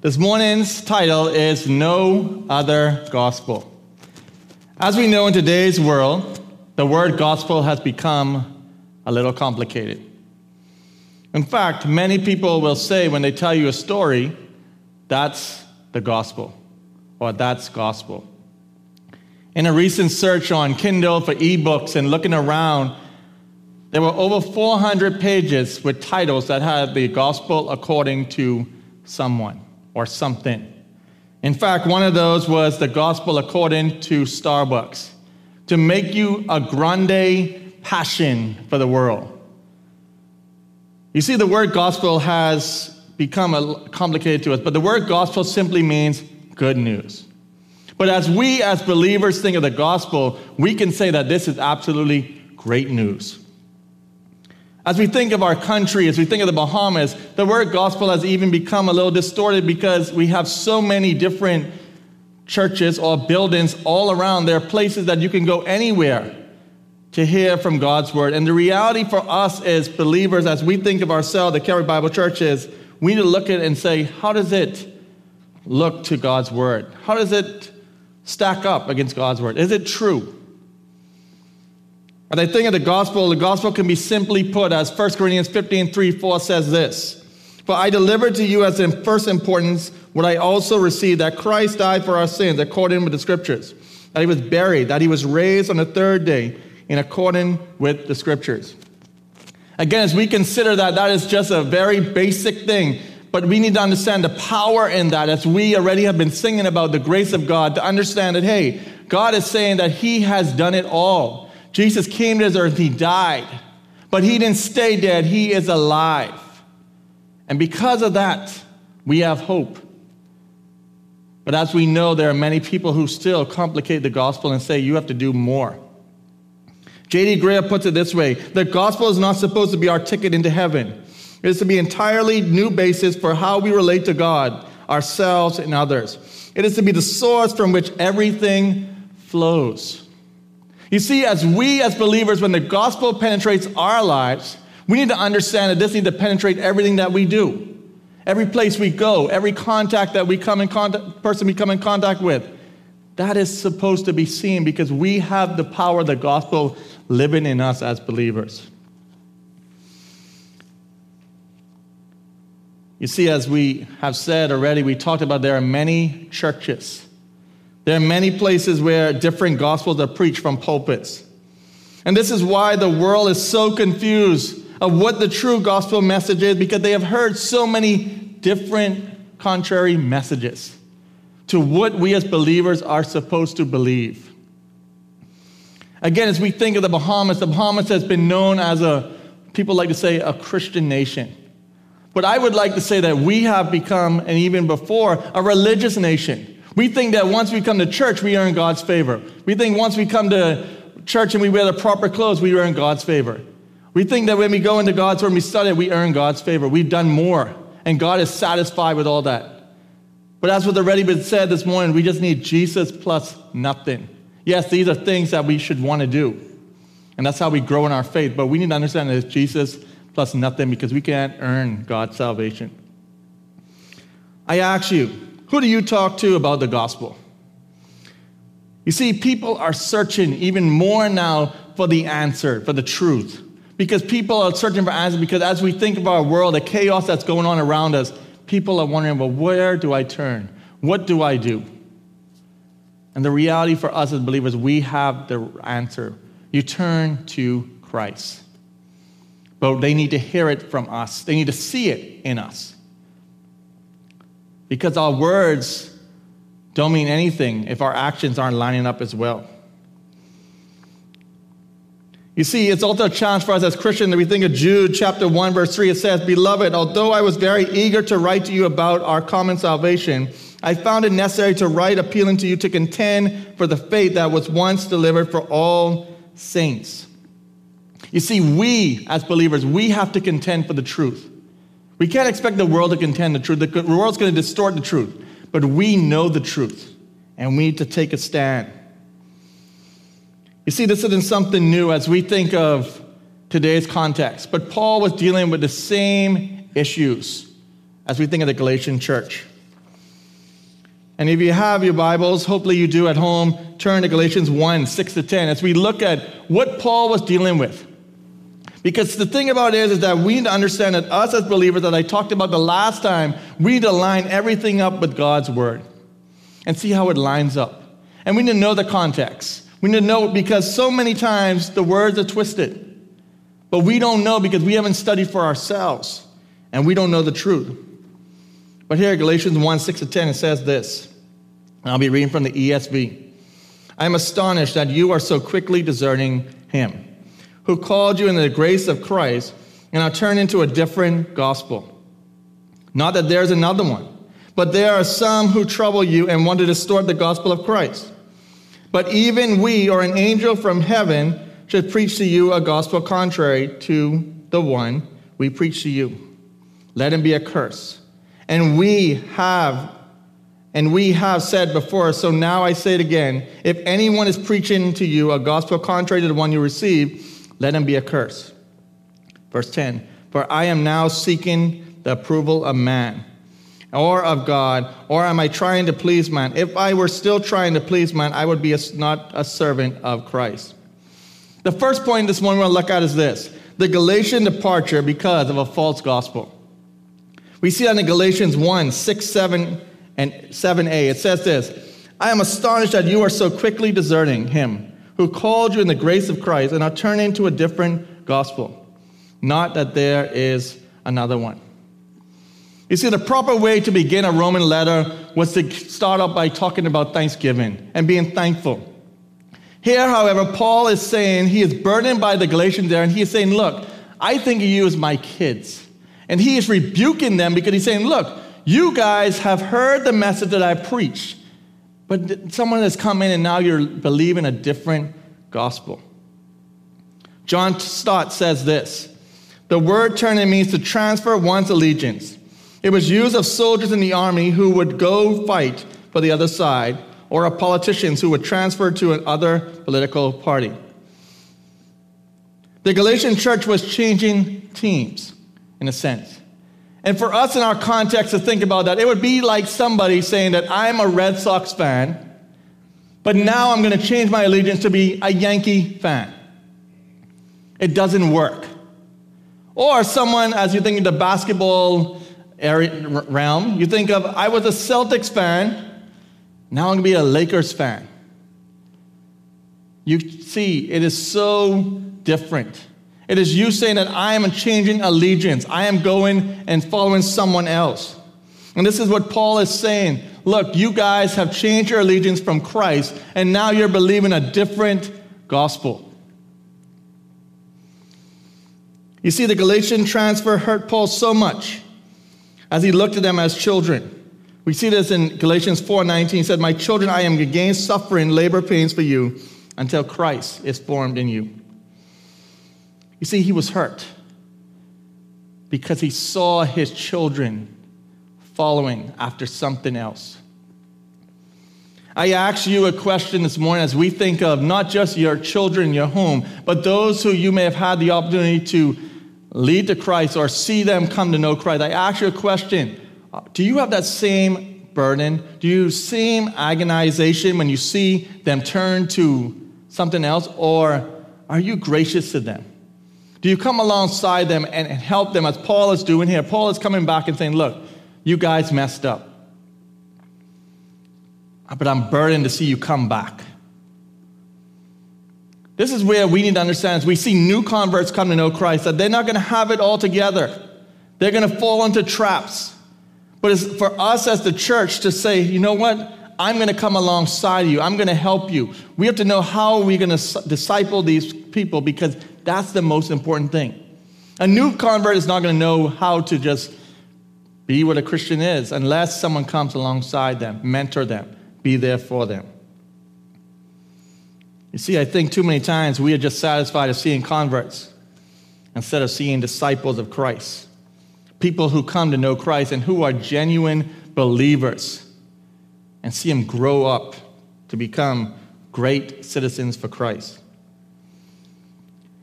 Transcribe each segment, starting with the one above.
This morning's title is No Other Gospel. As we know in today's world, the word gospel has become a little complicated. In fact, many people will say when they tell you a story, that's the gospel, or that's gospel. In a recent search on Kindle for ebooks and looking around, there were over 400 pages with titles that had the gospel according to someone or something. In fact, one of those was the gospel according to Starbucks, to make you a grande passion for the world. You see, the word gospel has become complicated to us, but the word gospel simply means good news. But as we as believers think of the gospel, we can say that this is absolutely great news. As we think of our country, as we think of the Bahamas, the word gospel has even become a little distorted because we have so many different churches or buildings all around. There are places that you can go anywhere to hear from God's word. And the reality for us as believers, as we think of ourselves, the Calvary Bible Church, is we need to look at it and say, how does it look to God's word? How does it stack up against God's word? Is it true? As I think of the gospel can be simply put as 1 Corinthians 15:3-4 says this: "For I delivered to you as in first importance what I also received, that Christ died for our sins according with the Scriptures, that he was buried, that he was raised on the third day in according with the Scriptures." Again, as we consider that, that is just a very basic thing, but we need to understand the power in that, as we already have been singing about the grace of God, to understand that, hey, God is saying that he has done it all. Jesus came to this earth, he died, but he didn't stay dead, he is alive. And because of that, we have hope. But as we know, there are many people who still complicate the gospel and say you have to do more. J.D. Greer puts it this way: the gospel is not supposed to be our ticket into heaven. It is to be an entirely new basis for how we relate to God, ourselves, and others. It is to be the source from which everything flows. You see, as we as believers, when the gospel penetrates our lives, we need to understand that this needs to penetrate everything that we do. Every place we go, every contact that we come in contact, person we come in contact with, that is supposed to be seen because we have the power of the gospel living in us as believers. You see, as we have said already, we talked about there are many churches. There are many places where different gospels are preached from pulpits. And this is why the world is so confused of what the true gospel message is, because they have heard so many different contrary messages to what we as believers are supposed to believe. Again, as we think of the Bahamas has been known as people like to say, a Christian nation. But I would like to say that we have become, and even before, a religious nation. We think that once we come to church, we earn God's favor. We think once we come to church and we wear the proper clothes, we earn God's favor. We think that when we go into God's word and we study, we earn God's favor. We've done more, and God is satisfied with all that. But as was already been said this morning, we just need Jesus plus nothing. Yes, these are things that we should want to do, and that's how we grow in our faith. But we need to understand that it's Jesus plus nothing because we can't earn God's salvation. I ask you, who do you talk to about the gospel? You see, people are searching even more now for the answer, for the truth. Because people are searching for answers, because as we think of our world, the chaos that's going on around us, people are wondering, well, where do I turn? What do I do? And the reality for us as believers, we have the answer. You turn to Christ. But they need to hear it from us. They need to see it in us. Because our words don't mean anything if our actions aren't lining up as well. You see, it's also a challenge for us as Christians that we think of Jude chapter 1, verse 3. It says, "Beloved, although I was very eager to write to you about our common salvation, I found it necessary to write appealing to you to contend for the faith that was once delivered for all saints." You see, we as believers, we have to contend for the truth. We can't expect the world to contend the truth. The world's going to distort the truth. But we know the truth, and we need to take a stand. You see, this isn't something new as we think of today's context. But Paul was dealing with the same issues as we think of the Galatian church. And if you have your Bibles, hopefully you do at home, turn to Galatians 1, 6-10, as we look at what Paul was dealing with. Because the thing about it is that we need to understand that us as believers, that I talked about the last time, we need to line everything up with God's Word and see how it lines up. And we need to know the context. We need to know because so many times the words are twisted. But we don't know because we haven't studied for ourselves. And we don't know the truth. But here, Galatians 1, 6-10, it says this. And I'll be reading from the ESV. I am astonished that you are so quickly deserting him who called you in the grace of Christ and are turned into a different gospel. Not that there is another one, but there are some who trouble you and want to distort the gospel of Christ. But even we or an angel from heaven should preach to you a gospel contrary to the one we preach to you. Let him be accursed. And we have said before, so now I say it again, if anyone is preaching to you a gospel contrary to the one you receive, let him be accursed. Verse 10, for I am now seeking the approval of man or of God, or am I trying to please man? If I were still trying to please man, I would be not a servant of Christ. The first point this morning we're going to look at is this, the Galatian departure because of a false gospel. We see that in Galatians 1, 6, 7, and 7a. It says this, I am astonished that you are so quickly deserting him who called you in the grace of Christ and are turned into a different gospel. Not that there is another one. You see, the proper way to begin a Roman letter was to start off by talking about thanksgiving and being thankful. Here, however, Paul is saying he is burdened by the Galatians there, and he is saying, look, I think of you as my kids. And he is rebuking them because he's saying, look, you guys have heard the message that I preached. But someone has come in and now you're believing a different gospel. John Stott says this, the word turning means to transfer one's allegiance. It was used of soldiers in the army who would go fight for the other side or of politicians who would transfer to another political party. The Galatian church was changing teams in a sense. And for us in our context to think about that, it would be like somebody saying that I'm a Red Sox fan, but now I'm going to change my allegiance to be a Yankee fan. It doesn't work. Or someone, as you think of the basketball area, realm, you think of, I was a Celtics fan, now I'm going to be a Lakers fan. You see, it is so different. It is you saying that I am changing allegiance. I am going and following someone else. And this is what Paul is saying. Look, you guys have changed your allegiance from Christ, and now you're believing a different gospel. You see, the Galatian transfer hurt Paul so much as he looked at them as children. We see this in Galatians 4:19. He said, my children, I am again suffering labor pains for you until Christ is formed in you. You see, he was hurt because he saw his children following after something else. I asked you a question this morning as we think of not just your children, your home, but those who you may have had the opportunity to lead to Christ or see them come to know Christ. I asked you a question. Do you have that same burden? Do you same agonization when you see them turn to something else? Or are you gracious to them? Do you come alongside them and help them as Paul is doing here? Paul is coming back and saying, look, you guys messed up. But I'm burdened to see you come back. This is where we need to understand as we see new converts come to know Christ that they're not going to have it all together. They're going to fall into traps. But it's for us as the church to say, you know what? I'm going to come alongside you. I'm going to help you. We have to know how we're going to disciple these people because that's the most important thing. A new convert is not going to know how to just be what a Christian is unless someone comes alongside them, mentor them, be there for them. You see, I think too many times we are just satisfied of seeing converts instead of seeing disciples of Christ, people who come to know Christ and who are genuine believers and see them grow up to become great citizens for Christ.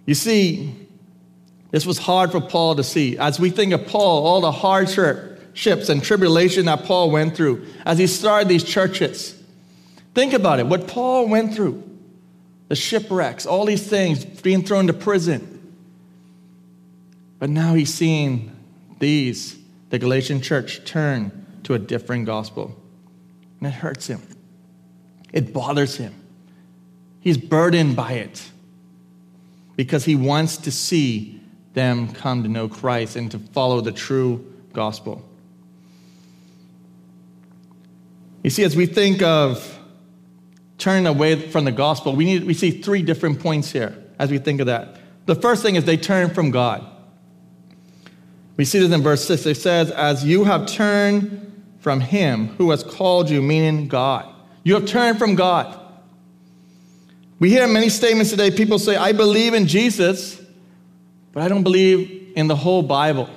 You see, this was hard for Paul to see. As we think of Paul, all the hardship hardships and tribulation that Paul went through as he started these churches. Think about it, what Paul went through, the shipwrecks, all these things, being thrown to prison. But now he's seeing the Galatian church turn to a different gospel. And it hurts him. It bothers him. He's burdened by it because he wants to see them come to know Christ and to follow the true gospel. You see, as we think of turning away from the gospel, we see three different points here as we think of that. The first thing is they turn from God. We see this in verse 6. It says, as you have turned from him who has called you, meaning God. You have turned from God. We hear many statements today. People say, I believe in Jesus, but I don't believe in the whole Bible.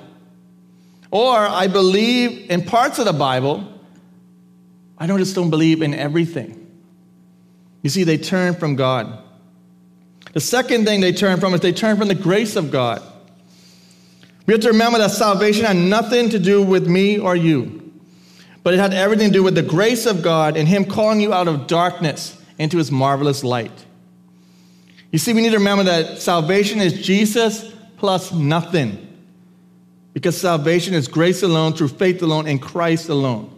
Or I believe in parts of the Bible. I just don't believe in everything. You see, they turn from God. The second thing they turn from is they turn from the grace of God. We have to remember that salvation had nothing to do with me or you, but it had everything to do with the grace of God and him calling you out of darkness into his marvelous light. You see, we need to remember that salvation is Jesus plus nothing, because salvation is grace alone, through faith alone, in Christ alone.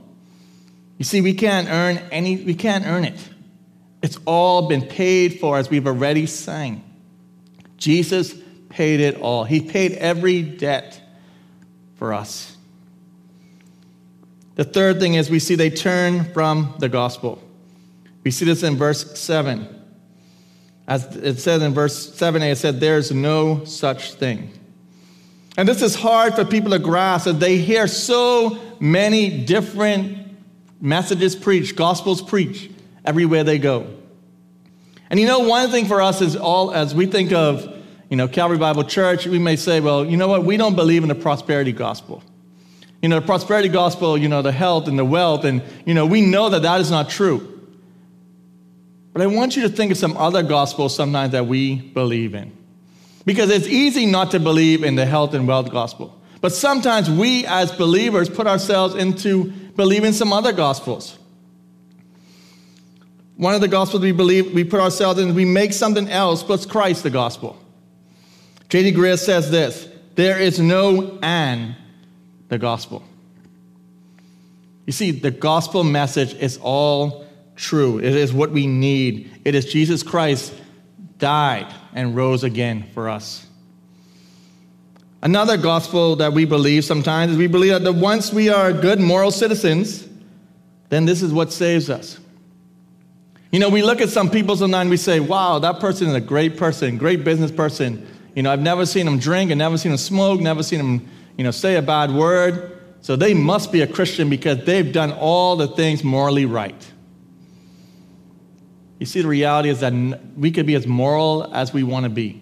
You see, we can't earn it. It's all been paid for, as we've already sang. Jesus paid it all. He paid every debt for us. The third thing is we see they turn from the gospel. We see this in verse 7. As it says in verse 7a, it said, there's no such thing. And this is hard for people to grasp, as they hear so many different messages preached, gospels preached, everywhere they go. And you know, one thing for us is, all as we think of, you know, Calvary Bible Church, we may say, well, you know what, we don't believe in the prosperity gospel. You know, the prosperity gospel, you know, the health and the wealth, and, you know, we know that that is not true. But I want you to think of some other gospels sometimes that we believe in. Because it's easy not to believe in the health and wealth gospel. But sometimes we as believers put ourselves into believing some other gospels. One of the gospels we believe, we put ourselves in, we make something else plus Christ the gospel. J.D. Greer says this, there is no and the gospel. You see, the gospel message is all true. It is what we need. It is Jesus Christ died and rose again for us. Another gospel that we believe sometimes is we believe that once we are good moral citizens, then this is what saves us. You know, we look at some people sometimes and we say, wow, that person is a great person, great business person. You know, I've never seen them drink, I've never seen them smoke, never seen them, you know, say a bad word. So they must be a Christian because they've done all the things morally right. You see, the reality is that we could be as moral as we want to be,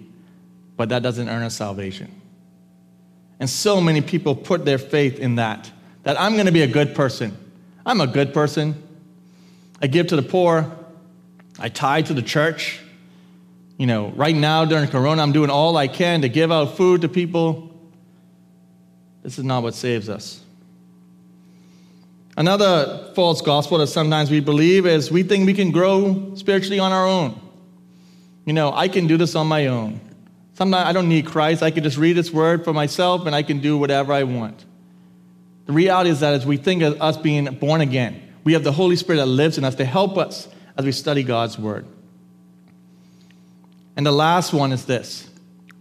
but that doesn't earn us salvation. And so many people put their faith in that I'm going to be a good person. I'm a good person. I give to the poor. I tithe to the church. You know, right now during Corona, I'm doing all I can to give out food to people. This is not what saves us. Another false gospel that sometimes we believe is we think we can grow spiritually on our own. You know, I can do this on my own. Sometimes I don't need Christ. I can just read this word for myself and I can do whatever I want. The reality is that as we think of us being born again, we have the Holy Spirit that lives in us to help us as we study God's word. And the last one is this.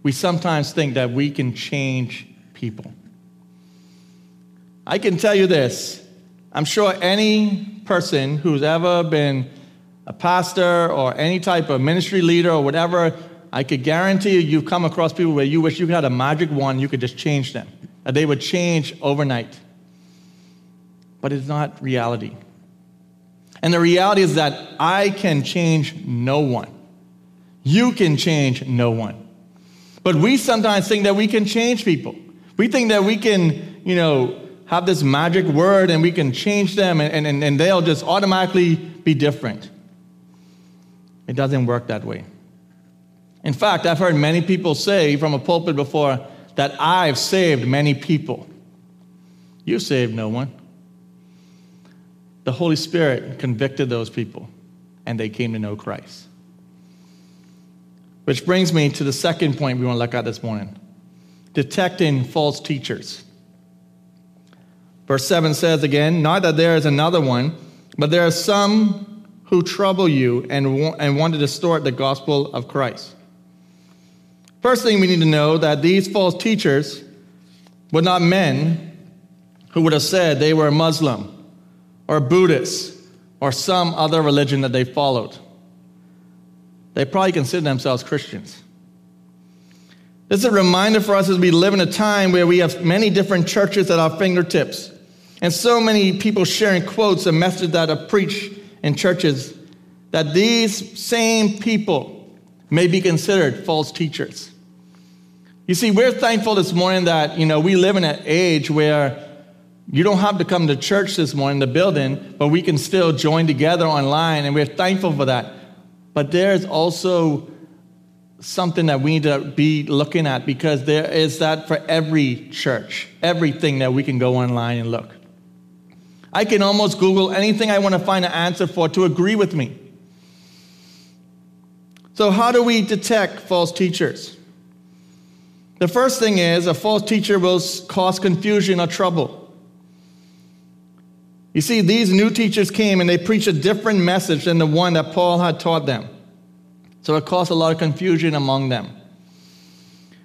We sometimes think that we can change people. I can tell you this. I'm sure any person who's ever been a pastor or any type of ministry leader or whatever, I could guarantee you you've come across people where you wish you had a magic wand, you could just change them, that they would change overnight. But it's not reality. And the reality is that I can change no one. You can change no one. But we sometimes think that we can change people. We think that we can, you know, have this magic word and we can change them and they'll just automatically be different. It doesn't work that way. In fact, I've heard many people say from a pulpit before that I've saved many people. You saved no one. The Holy Spirit convicted those people, and they came to know Christ. Which brings me to the second point we want to look at this morning. Detecting false teachers. Verse 7 says again, not that there is another one, but there are some who trouble you and want to distort the gospel of Christ. First thing we need to know that these false teachers were not men who would have said they were Muslim or Buddhist or some other religion that they followed. They probably consider themselves Christians. This is a reminder for us as we live in a time where we have many different churches at our fingertips and so many people sharing quotes and messages that are preached in churches, that these same people may be considered false teachers. You see, we're thankful this morning that, we live in an age where you don't have to come to church this morning, the building, but we can still join together online, and we're thankful for that. But there's also something that we need to be looking at, because there is that for every church, everything that we can go online and look. I can almost Google anything I want to find an answer for to agree with me. So how do we detect false teachers? The first thing is a false teacher will cause confusion or trouble. You see, these new teachers came and they preached a different message than the one that Paul had taught them. So it caused a lot of confusion among them.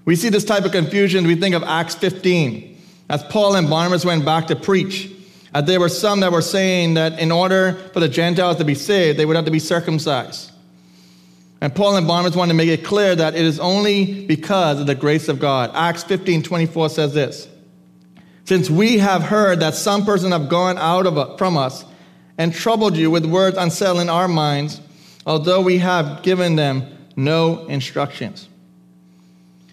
We see this type of confusion, we think of Acts 15, as Paul and Barnabas went back to preach. As there were some that were saying that in order for the Gentiles to be saved, they would have to be circumcised. And Paul and Barnabas wanted to make it clear that it is only because of the grace of God. Acts 15:24 says this, since we have heard that some person have gone from us and troubled you with words unsettling our minds, although we have given them no instructions.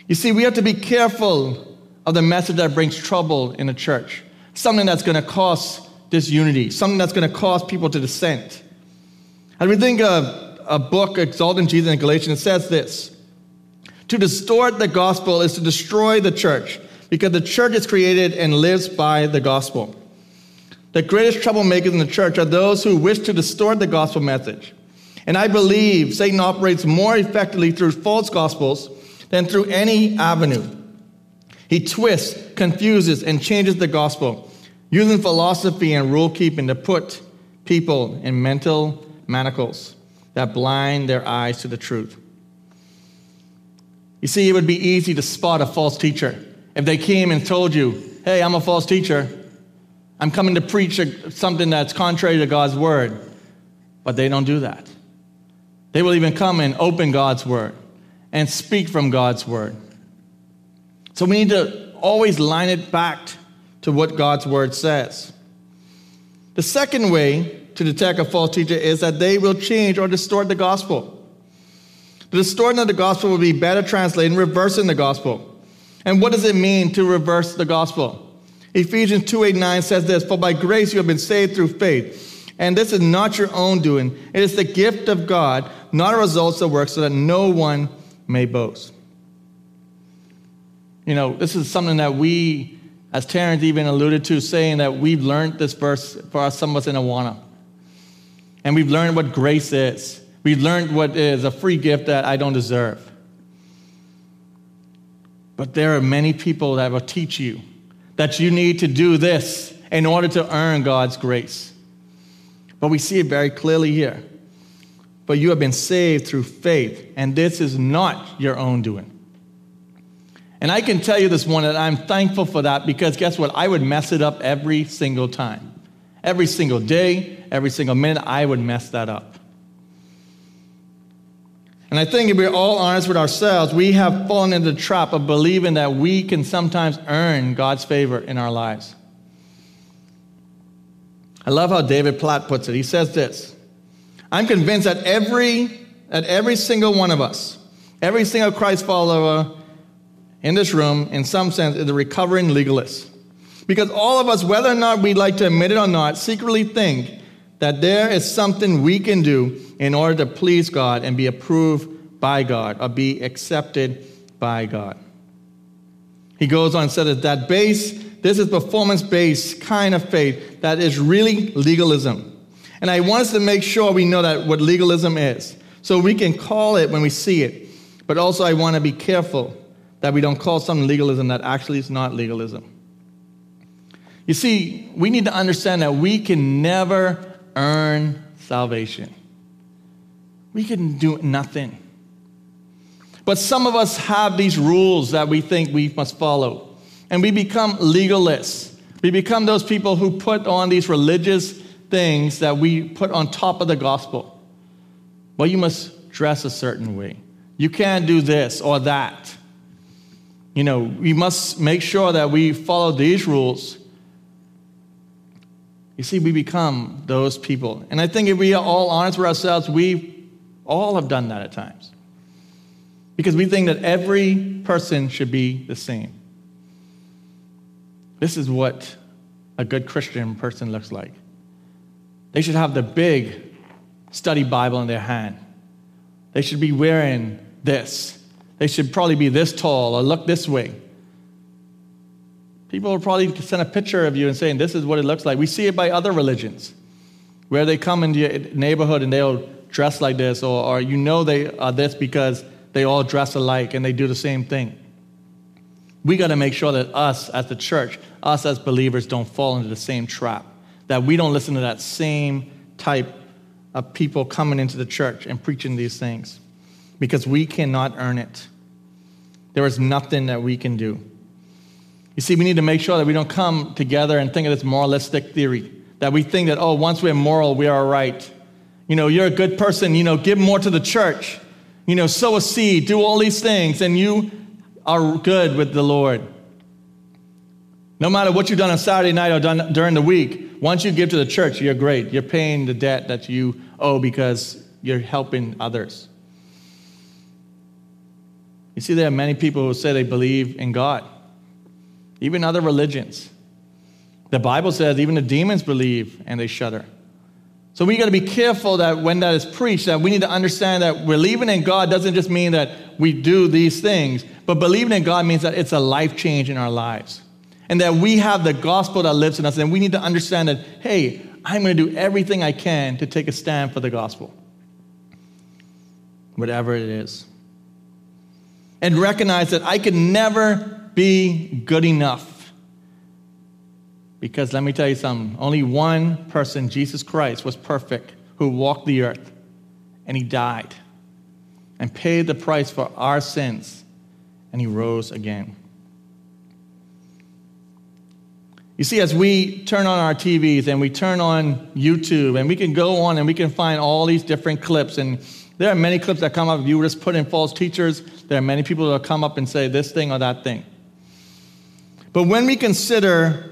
You see, we have to be careful of the message that brings trouble in the church, something that's going to cause disunity, something that's going to cause people to dissent. As we think of a book, Exalting Jesus in Galatians, it says this, to distort the gospel is to destroy the church, because the church is created and lives by the gospel. The greatest troublemakers in the church are those who wish to distort the gospel message. And I believe Satan operates more effectively through false gospels than through any avenue. He twists, confuses, and changes the gospel, using philosophy and rule-keeping to put people in mental manacles that blind their eyes to the truth. You see, it would be easy to spot a false teacher if they came and told you, hey, I'm a false teacher. I'm coming to preach something that's contrary to God's word. But they don't do that. They will even come and open God's word and speak from God's word. So we need to always line it back to what God's word says. The second way to detect a false teacher is that they will change or distort the gospel. The distorting of the gospel will be better translated in reversing the gospel. And what does it mean to reverse the gospel? Ephesians 2:8-9 says this, for by grace you have been saved through faith, and this is not your own doing. It is the gift of God, not a result of work, so that no one may boast. This is something that we, as Terrence even alluded to, saying that we've learned this verse for some of us in Awana. And we've learned what grace is. We've learned what is a free gift that I don't deserve. But there are many people that will teach you that you need to do this in order to earn God's grace. But we see it very clearly here. But you have been saved through faith, and this is not your own doing. And I can tell you this morning that I'm thankful for that, because guess what? I would mess it up every single time. Every single day, every single minute, I would mess that up. And I think if we're all honest with ourselves, we have fallen into the trap of believing that we can sometimes earn God's favor in our lives. I love how David Platt puts it. He says this, I'm convinced that every single one of us, every single Christ follower in this room, in some sense, is a recovering legalist. Because all of us, whether or not we like to admit it or not, secretly think that there is something we can do in order to please God and be approved by God or be accepted by God. He goes on and says that based This is performance-based kind of faith that is really legalism. And I want us to make sure we know that what legalism is, so we can call it when we see it. But also I want to be careful that we don't call something legalism that actually is not legalism. You see, we need to understand that we can never earn salvation. We can do nothing. But some of us have these rules that we think we must follow. And we become legalists. We become those people who put on these religious things that we put on top of the gospel. Well, you must dress a certain way. You can't do this or that. You know, we must make sure that we follow these rules. You see, we become those people. And I think if we are all honest with ourselves, we all have done that at times. Because we think that every person should be the same. This is what a good Christian person looks like. They should have the big study Bible in their hand. They should be wearing this. They should probably be this tall or look this way. People will probably send a picture of you and saying, this is what it looks like. We see it by other religions, where they come into your neighborhood and they'll dress like this, or you know they are this because they all dress alike and they do the same thing. We got to make sure that us as the church, us as believers, don't fall into the same trap, that we don't listen to that same type of people coming into the church and preaching these things, because we cannot earn it. There is nothing that we can do. You see, we need to make sure that we don't come together and think of this moralistic theory, that we think that, oh, once we're moral, we are right. You know, you're a good person, you know, give more to the church. You know, sow a seed, do all these things, and you are good with the Lord. No matter what you've done on Saturday night or done during the week, once you give to the church, you're great. You're paying the debt that you owe because you're helping others. You see, there are many people who say they believe in God, even other religions. The Bible says even the demons believe and they shudder. So we got to be careful that when that is preached, that we need to understand that believing in God doesn't just mean that we do these things, but believing in God means that it's a life change in our lives, and that we have the gospel that lives in us, and we need to understand that, hey, I'm going to do everything I can to take a stand for the gospel, whatever it is, and recognize that I can never be good enough. Because let me tell you something, only one person, Jesus Christ, was perfect, who walked the earth, and he died and paid the price for our sins, and he rose again. You see, as we turn on our TVs and we turn on YouTube, and we can go on and we can find all these different clips, and there are many clips that come up if you just put in false teachers. There are many people that will come up and say this thing or that thing. But when we consider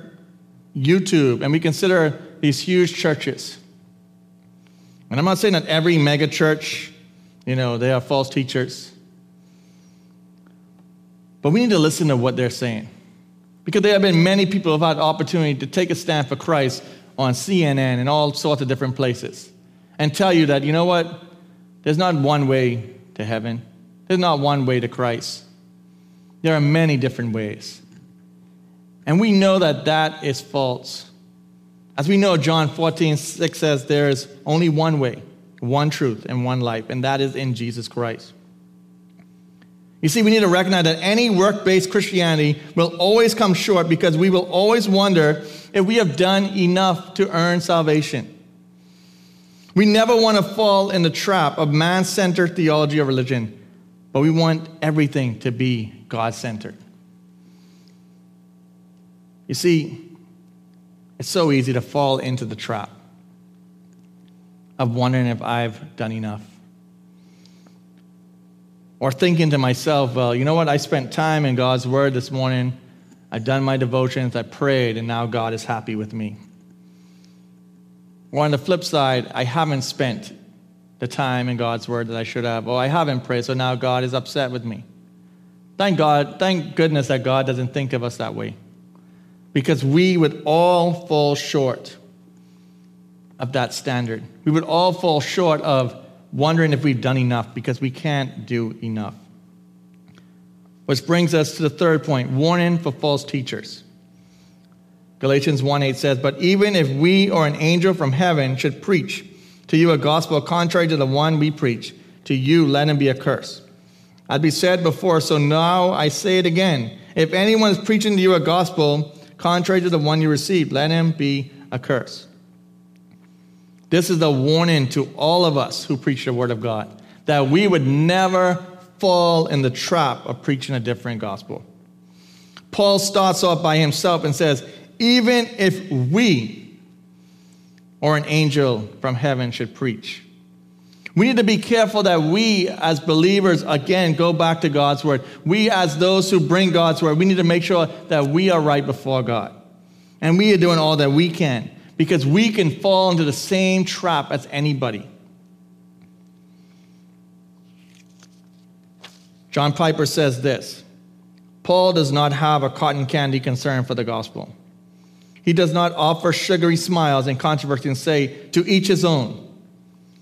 YouTube, and we consider these huge churches. And I'm not saying that every mega church, you know, they are false teachers. But we need to listen to what they're saying. Because there have been many people who have had opportunity to take a stand for Christ on CNN and all sorts of different places. And tell you that, you know what? There's not one way to heaven. There's not one way to Christ. There are many different ways. And we know that that is false. As we know, John 14:6 says there is only one way, one truth, and one life, and that is in Jesus Christ. You see, we need to recognize that any work-based Christianity will always come short, because we will always wonder if we have done enough to earn salvation. We never want to fall in the trap of man-centered theology of religion, but we want everything to be God-centered. You see, it's so easy to fall into the trap of wondering if I've done enough. Or thinking to myself, well, you know what? I spent time in God's word this morning. I've done my devotions. I prayed, and now God is happy with me. Or on the flip side, I haven't spent the time in God's word that I should have. Or I haven't prayed, so now God is upset with me. Thank God, thank goodness that God doesn't think of us that way. Because we would all fall short of that standard. We would all fall short of wondering if we've done enough, because we can't do enough. Which brings us to the third point, warning for false teachers. Galatians 1:8 says, but even if we or an angel from heaven should preach to you a gospel contrary to the one we preach, to you let him be accursed. As we said before, so now I say it again. If anyone is preaching to you a gospel contrary to the one you received, let him be accursed. This is a warning to all of us who preach the word of God, that we would never fall in the trap of preaching a different gospel. Paul starts off by himself and says, even if we or an angel from heaven should preach. We need to be careful that we as believers, again, go back to God's word. We as those who bring God's word, we need to make sure that we are right before God. And we are doing all that we can, because we can fall into the same trap as anybody. John Piper says this, Paul does not have a cotton candy concern for the gospel. He does not offer sugary smiles and controversy and say, to each his own.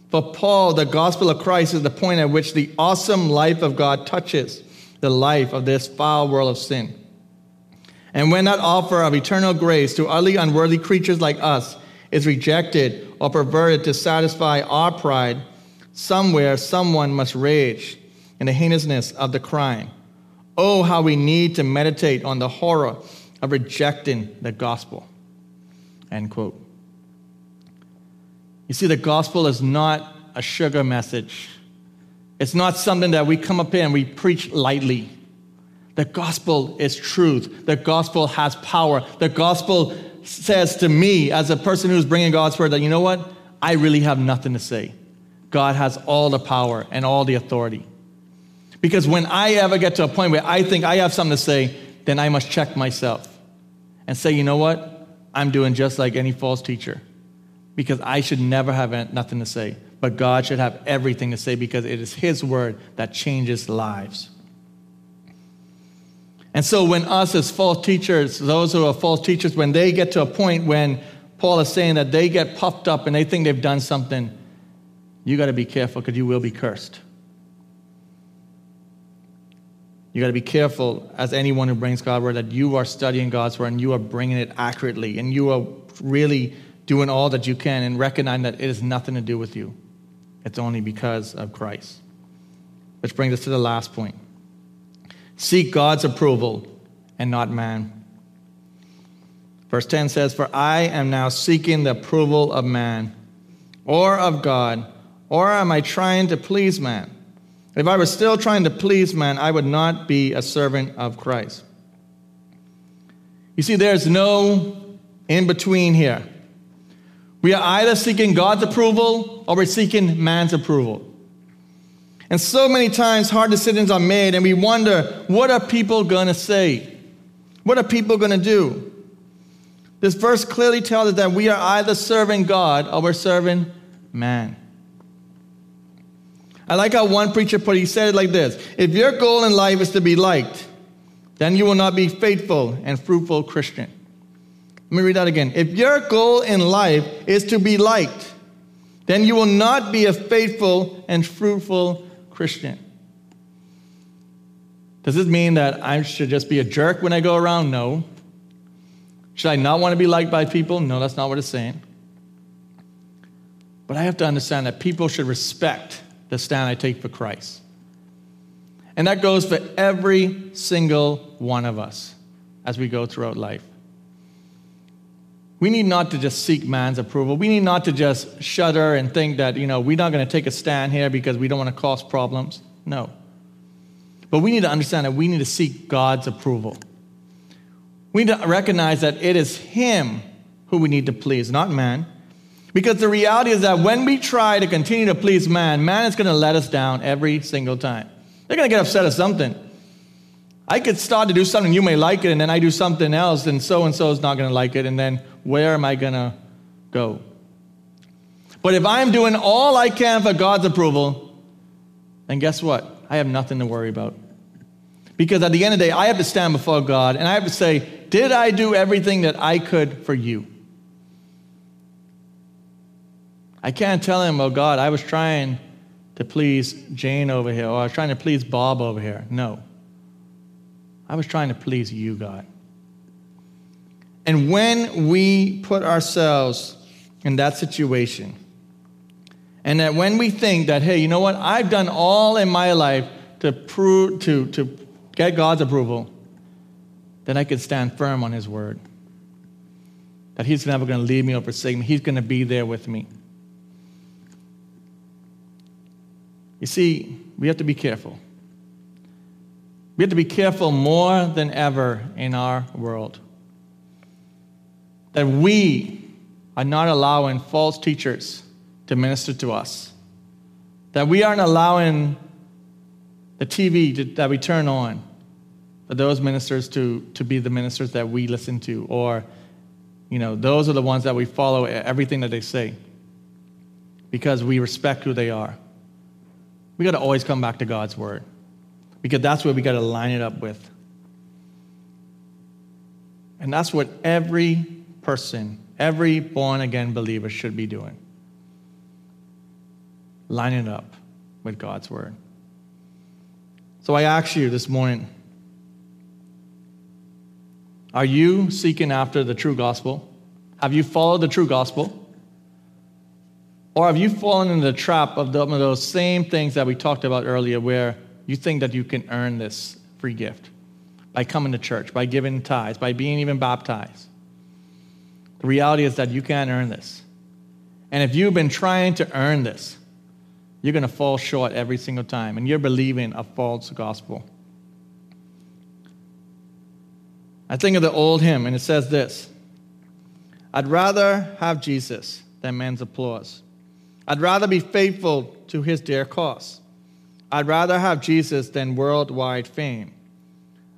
For Paul, the gospel of Christ is the point at which the awesome life of God touches the life of this foul world of sin. And when that offer of eternal grace to utterly unworthy creatures like us is rejected or perverted to satisfy our pride, somewhere someone must rage in the heinousness of the crime. Oh, how we need to meditate on the horror of rejecting the gospel. End quote. You see, the gospel is not a sugar message. It's not something that we come up here and we preach lightly. The gospel is truth. The gospel has power. The gospel says to me, as a person who's bringing God's word, that you know what? I really have nothing to say. God has all the power and all the authority. Because when I ever get to a point where I think I have something to say, then I must check myself and say, you know what? I'm doing just like any false teacher. Because I should never have nothing to say, but God should have everything to say, because it is his word that changes lives. And so when us as false teachers, those who are false teachers, when they get to a point when Paul is saying that they get puffed up and they think they've done something, you got to be careful, because you will be cursed. You got to be careful as anyone who brings God's word that you are studying God's word and you are bringing it accurately and you are really doing all that you can and recognizing that it has nothing to do with you. It's only because of Christ. Which brings us to the last point. Seek God's approval and not man. Verse 10 says, for I am now seeking the approval of man or of God, or am I trying to please man? If I were still trying to please man, I would not be a servant of Christ. You see, there's no in between here. We are either seeking God's approval or we're seeking man's approval. And so many times hard decisions are made and we wonder, what are people going to say? What are people going to do? This verse clearly tells us that we are either serving God or we're serving man. I like how one preacher put it, he said it like this, if your goal in life is to be liked, then you will not be faithful and fruitful Christian. Let me read that again. If your goal in life is to be liked, then you will not be a faithful and fruitful Christian. Does this mean that I should just be a jerk when I go around? No. Should I not want to be liked by people? No, that's not what it's saying. But I have to understand that people should respect the stand I take for Christ. And that goes for every single one of us as we go throughout life. We need not to just seek man's approval. We need not to just shudder and think that, we're not going to take a stand here because we don't want to cause problems. No. But we need to understand that we need to seek God's approval. We need to recognize that it is him who we need to please, not man. Because the reality is that when we try to continue to please man is going to let us down every single time. They're going to get upset at something. I could start to do something, you may like it, and then I do something else, and so-and-so is not going to like it, and then where am I going to go? But if I'm doing all I can for God's approval, then guess what? I have nothing to worry about. Because at the end of the day, I have to stand before God, and I have to say, did I do everything that I could for you? I can't tell him, oh God, I was trying to please Jane over here, or I was trying to please Bob over here. No. I was trying to please you, God. And when we put ourselves in that situation, and that when we think that, hey, you know what, I've done all in my life to prove, to get God's approval, then I can stand firm on his word. That he's never going to leave me or forsake me. He's going to be there with me. You see, we have to be careful. We have to be careful more than ever in our world. That we are not allowing false teachers to minister to us. That we aren't allowing the TV that we turn on, for those ministers to be the ministers that we listen to, or, you know, those are the ones that we follow everything that they say because we respect who they are. We got to always come back to God's word because that's what we got to line it up with. And that's what every person, every born-again believer should be doing. Line it up with God's word. So I ask you this morning, are you seeking after the true gospel? Have you followed the true gospel? Or have you fallen into the trap of those same things that we talked about earlier where you think that you can earn this free gift by coming to church, by giving tithes, by being even baptized? The reality is that you can't earn this. And if you've been trying to earn this, you're going to fall short every single time, and you're believing a false gospel. I think of the old hymn, and it says this: I'd rather have Jesus than men's applause. I'd rather be faithful to his dear cause. I'd rather have Jesus than worldwide fame.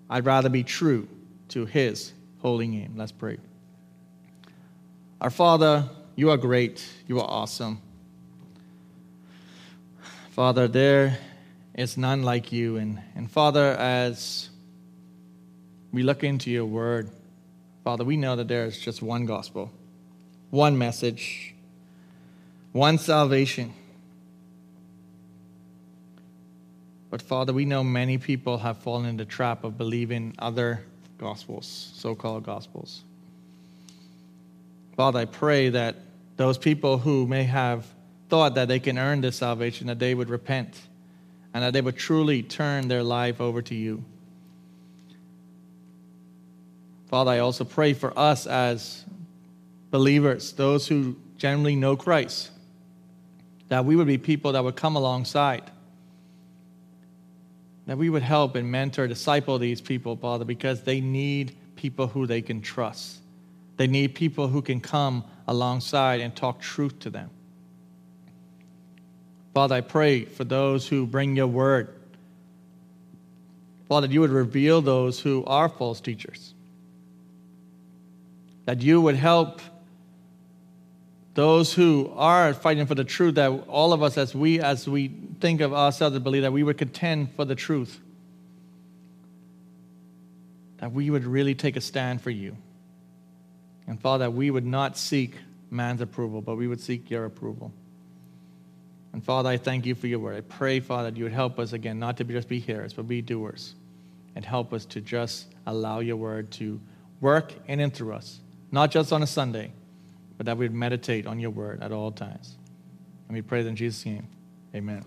I'd rather be true to his holy name. Let's pray. Our Father, you are great. You are awesome. Father, there is none like you. And Father, as we look into your word, Father, we know that there is just one gospel, one message, one salvation. But Father, we know many people have fallen into the trap of believing other gospels, so-called gospels. Father, I pray that those people who may have thought that they can earn this salvation, that they would repent and that they would truly turn their life over to you. Father, I also pray for us as believers, those who generally know Christ, that we would be people that would come alongside, that we would help and mentor, disciple these people, Father, because they need people who they can trust. They need people who can come alongside and talk truth to them. Father, I pray for those who bring your word, Father, that you would reveal those who are false teachers, that you would help those who are fighting for the truth, that all of us, as we think of ourselves and believe, that we would contend for the truth, that we would really take a stand for you. And Father, that we would not seek man's approval, but we would seek your approval. And Father, I thank you for your word. I pray, Father, that you would help us again, not to just be hearers, but be doers, and help us to just allow your word to work in and through us, not just on a Sunday, but that we would meditate on your word at all times. And we pray it in Jesus' name. Amen.